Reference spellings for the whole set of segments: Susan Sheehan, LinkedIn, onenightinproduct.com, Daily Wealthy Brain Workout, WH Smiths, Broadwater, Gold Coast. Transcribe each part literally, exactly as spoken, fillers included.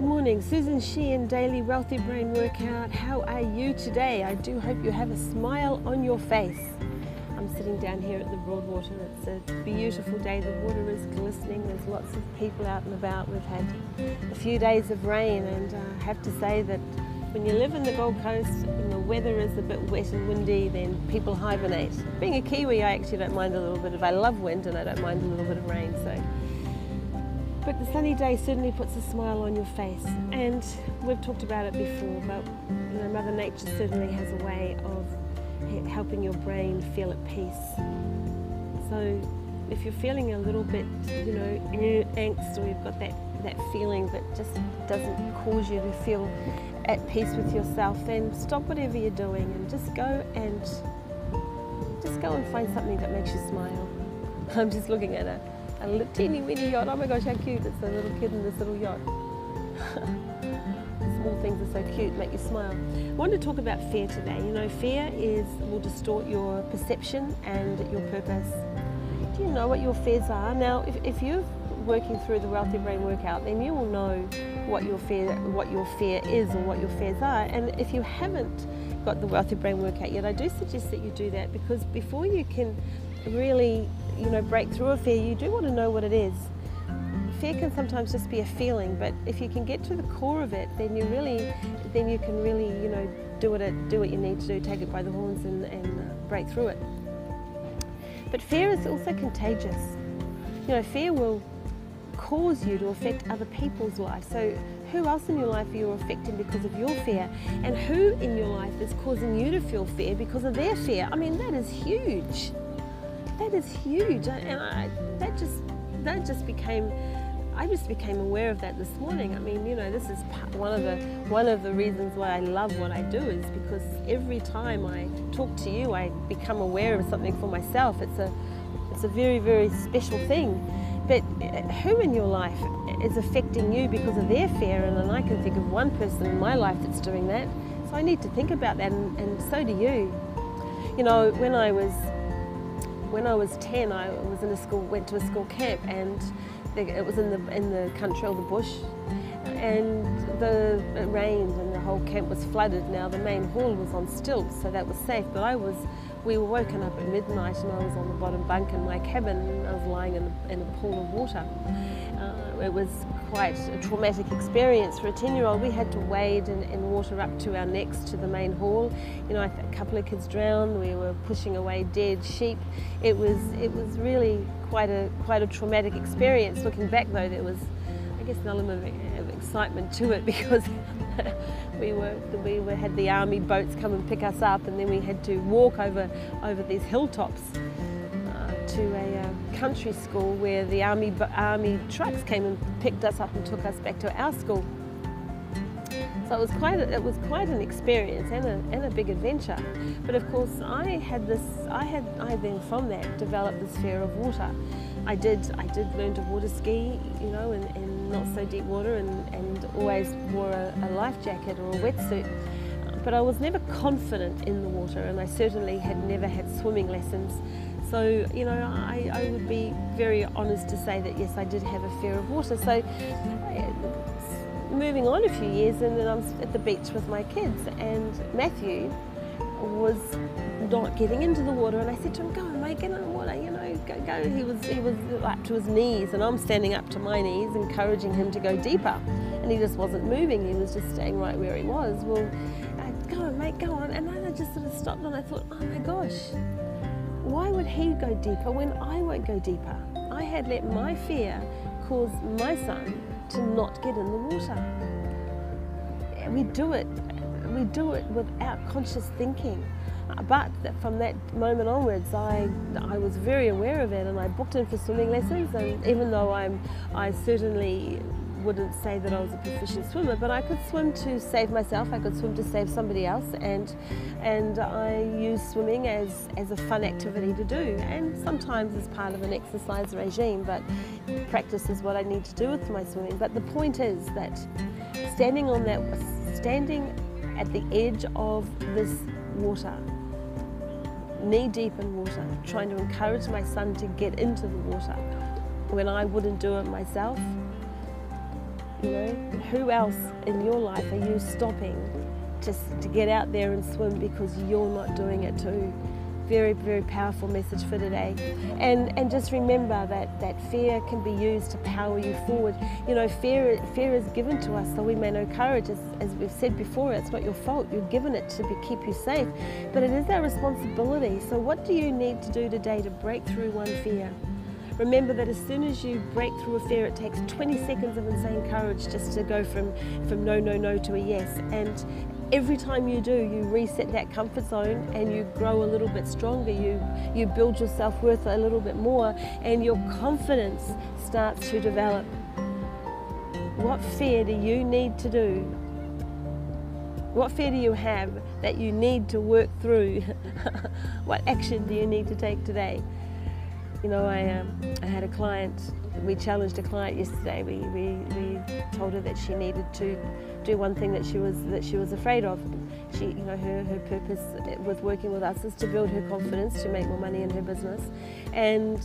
Good morning, Susan Sheehan, Daily Wealthy Brain Workout. How are you today? I do hope you have a smile on your face. I'm sitting down here at the Broadwater. It's a beautiful day. The water is glistening. There's lots of people out and about. We've had a few days of rain, and I have to say that when you live in the Gold Coast and the weather is a bit wet and windy, then people hibernate. Being a Kiwi, I actually don't mind a little bit of, I love wind and I don't mind a little bit of rain. So. But the sunny day certainly puts a smile on your face, and we've talked about it before, but you know, Mother Nature certainly has a way of helping your brain feel at peace. So if you're feeling a little bit, you know, angst, or you've got that, that feeling that just doesn't cause you to feel at peace with yourself, then stop whatever you're doing and just go and just go and find something that makes you smile. I'm just looking at it. A little teeny weeny yacht. Oh my gosh, how cute. It's a little kid in this little yacht. Small things are so cute, make you smile. I want to talk about fear today. You know, fear is will distort your perception and your purpose. Do you know what your fears are? Now, if, if you're working through the Wealthy Brain Workout, then you will know what your fear, what your fear is or what your fears are. And if you haven't got the Wealthy Brain Workout yet, I do suggest that you do that, because before you can really, you know, break through a fear, you do want to know what it is. Fear can sometimes just be a feeling, but if you can get to the core of it, then you really, then you can really, you know, do what it, do what you need to do, take it by the horns and, and break through it. But fear is also contagious. You know, fear will cause you to affect other people's lives. So who else in your life are you affecting because of your fear? And who in your life is causing you to feel fear because of their fear? I mean, that is huge. That is huge, and I, that just that just became I just became aware of that this morning. I mean, you know, this is one of the one of the reasons why I love what I do, is because every time I talk to you, I become aware of something for myself. It's a it's a very very special thing. But who in your life is affecting you because of their fear? And, and I can think of one person in my life that's doing that. So I need to think about that, and, and so do you. You know, when I was. When I was ten, I was in a school, went to a school camp, and it was in the in the country or the bush, and the, it rained and the whole camp was flooded. Now the main hall was on stilts, so that was safe. But I was, we were woken up at midnight, and I was on the bottom bunk in my cabin, and I was lying in a, in a pool of water. Uh, it was quite a traumatic experience for a ten-year-old. We had to wade in, in water up to our necks to the main hall. You know, a couple of kids drowned. We were pushing away dead sheep. It was it was really quite a quite a traumatic experience. Looking back, though, there was, I guess, an element of, of excitement to it, because we were we were, had the army boats come and pick us up, and then we had to walk over over these hilltops to a uh, country school where the army army trucks came and picked us up and took us back to our school. So it was quite a, it was quite an experience and a and a big adventure. But of course, I had this I had I then from that developed this fear of water. I did I did learn to water ski, you know, in, in not so deep water, and and always wore a, a life jacket or a wetsuit. But I was never confident in the water, and I certainly had never had swimming lessons. So, you know, I, I would be very honest to say that, yes, I did have a fear of water. So, moving on a few years, and then I'm at the beach with my kids, and Matthew was not getting into the water, and I said to him, go on, mate, get in the water, you know, go, go. He was, he was up to his knees, and I'm standing up to my knees, encouraging him to go deeper. And he just wasn't moving, he was just staying right where he was. Well, I'd, go on, mate, go on. And then I just sort of stopped, and I thought, oh my gosh. Why would he go deeper when I won't go deeper? I had let my fear cause my son to not get in the water. We do it, we do it without conscious thinking. But from that moment onwards, I I was very aware of it, and I booked in for swimming lessons. And even though I'm, I certainly wouldn't say that I was a proficient swimmer, but I could swim to save myself, I could swim to save somebody else, and and I use swimming as, as a fun activity to do, and sometimes as part of an exercise regime, but practice is what I need to do with my swimming. But the point is that standing on that, standing at the edge of this water, knee deep in water, trying to encourage my son to get into the water when I wouldn't do it myself, You know, who else in your life are you stopping to, to get out there and swim because you're not doing it too? Very, very powerful message for today. And and just remember that, that fear can be used to power you forward. You know, fear, fear is given to us so we may know courage. As, as we've said before, it's not your fault. You're given it to be, keep you safe. But it is our responsibility. So what do you need to do today to break through one fear? Remember that as soon as you break through a fear, it takes twenty seconds of insane courage just to go from, from no, no, no to a yes. And every time you do, you reset that comfort zone and you grow a little bit stronger. You, you build your self-worth a little bit more and your confidence starts to develop. What fear do you need to do? What fear do you have that you need to work through? What action do you need to take today? You know, I, um, I had a client, we challenged a client yesterday. We, we, we told her that she needed to do one thing that she was, that she was afraid of. She, you know, her, her purpose with working with us is to build her confidence, to make more money in her business. And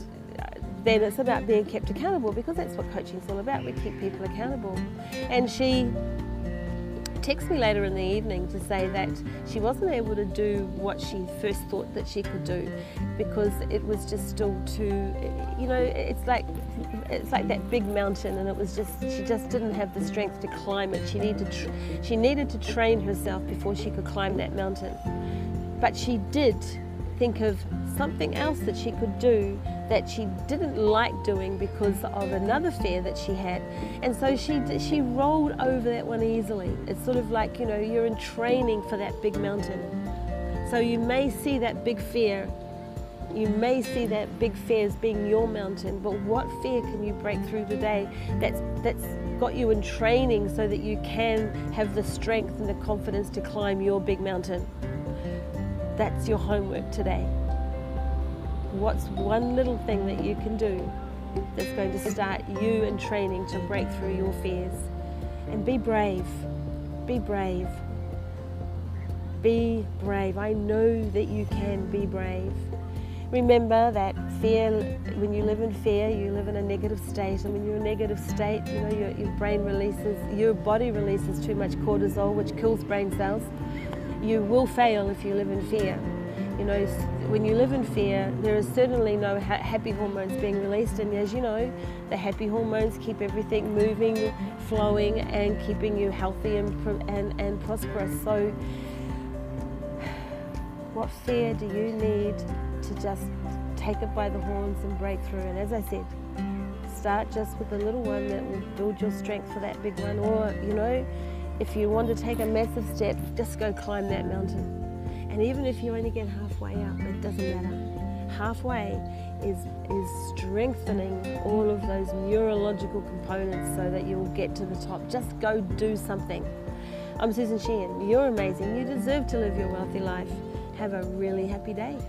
then it's about being kept accountable, because that's what coaching is all about. We keep people accountable. And she texted me later in the evening to say that she wasn't able to do what she first thought that she could do because it was just still too, you know, it's like it's like that big mountain, and it was just, she just didn't have the strength to climb it. She needed to, she needed to train herself before she could climb that mountain. But she did think of something else that she could do that she didn't like doing because of another fear that she had, and so she she rolled over that one easily. It's sort of like, you know, you're in training for that big mountain. So you may see that big fear, you may see that big fear as being your mountain, but what fear can you break through today that's that's got you in training so that you can have the strength and the confidence to climb your big mountain? That's your homework today. What's one little thing that you can do that's going to start you in training to break through your fears? And be brave, be brave, be brave. I know that you can be brave. Remember that fear, when you live in fear, you live in a negative state. And when you're in a negative state, you know, your, your brain releases, your body releases too much cortisol, which kills brain cells. You will fail if you live in fear. You know, when you live in fear, there is certainly no ha happy hormones being released, and as you know, the happy hormones keep everything moving, flowing, and keeping you healthy and, and, and prosperous. So, what fear do you need to just take it by the horns and break through? And as I said, start just with a little one that will build your strength for that big one. Or, you know, if you want to take a massive step, just go climb that mountain. And even if you only get halfway up, it doesn't matter. Halfway is, is strengthening all of those neurological components so that you'll get to the top. Just go do something. I'm Susan Sheehan. You're amazing. You deserve to live your wealthy life. Have a really happy day.